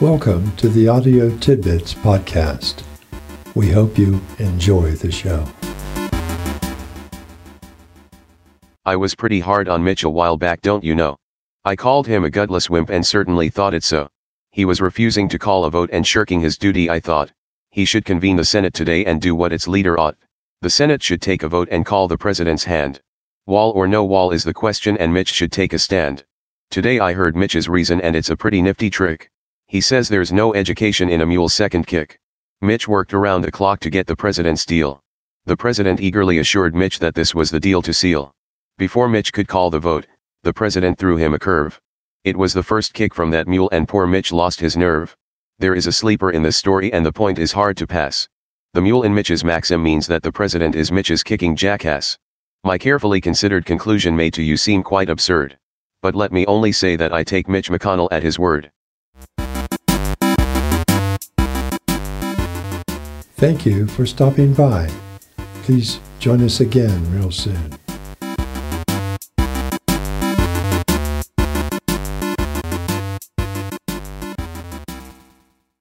Welcome to the Audio Tidbits Podcast. We hope you enjoy the show. I was pretty hard on Mitch a while back, don't you know? I called him a gutless wimp and certainly thought it so. He was refusing to call a vote and shirking his duty. I thought he should convene the Senate today and do what its leader ought. The Senate should take a vote and call the president's hand. Wall or no wall is the question, and Mitch should take a stand. Today I heard Mitch's reason, and it's a pretty nifty trick. He says there's no education in a mule's second kick. Mitch worked around the clock to get the president's deal. The president eagerly assured Mitch that this was the deal to seal. Before Mitch could call the vote, the president threw him a curve. It was the first kick from that mule, and poor Mitch lost his nerve. There is a sleeper in this story, and the point is hard to pass. The mule in Mitch's maxim means that the president is Mitch's kicking jackass. My carefully considered conclusion may to you seem quite absurd. But let me only say that I take Mitch McConnell at his word. Thank you for stopping by. Please join us again real soon.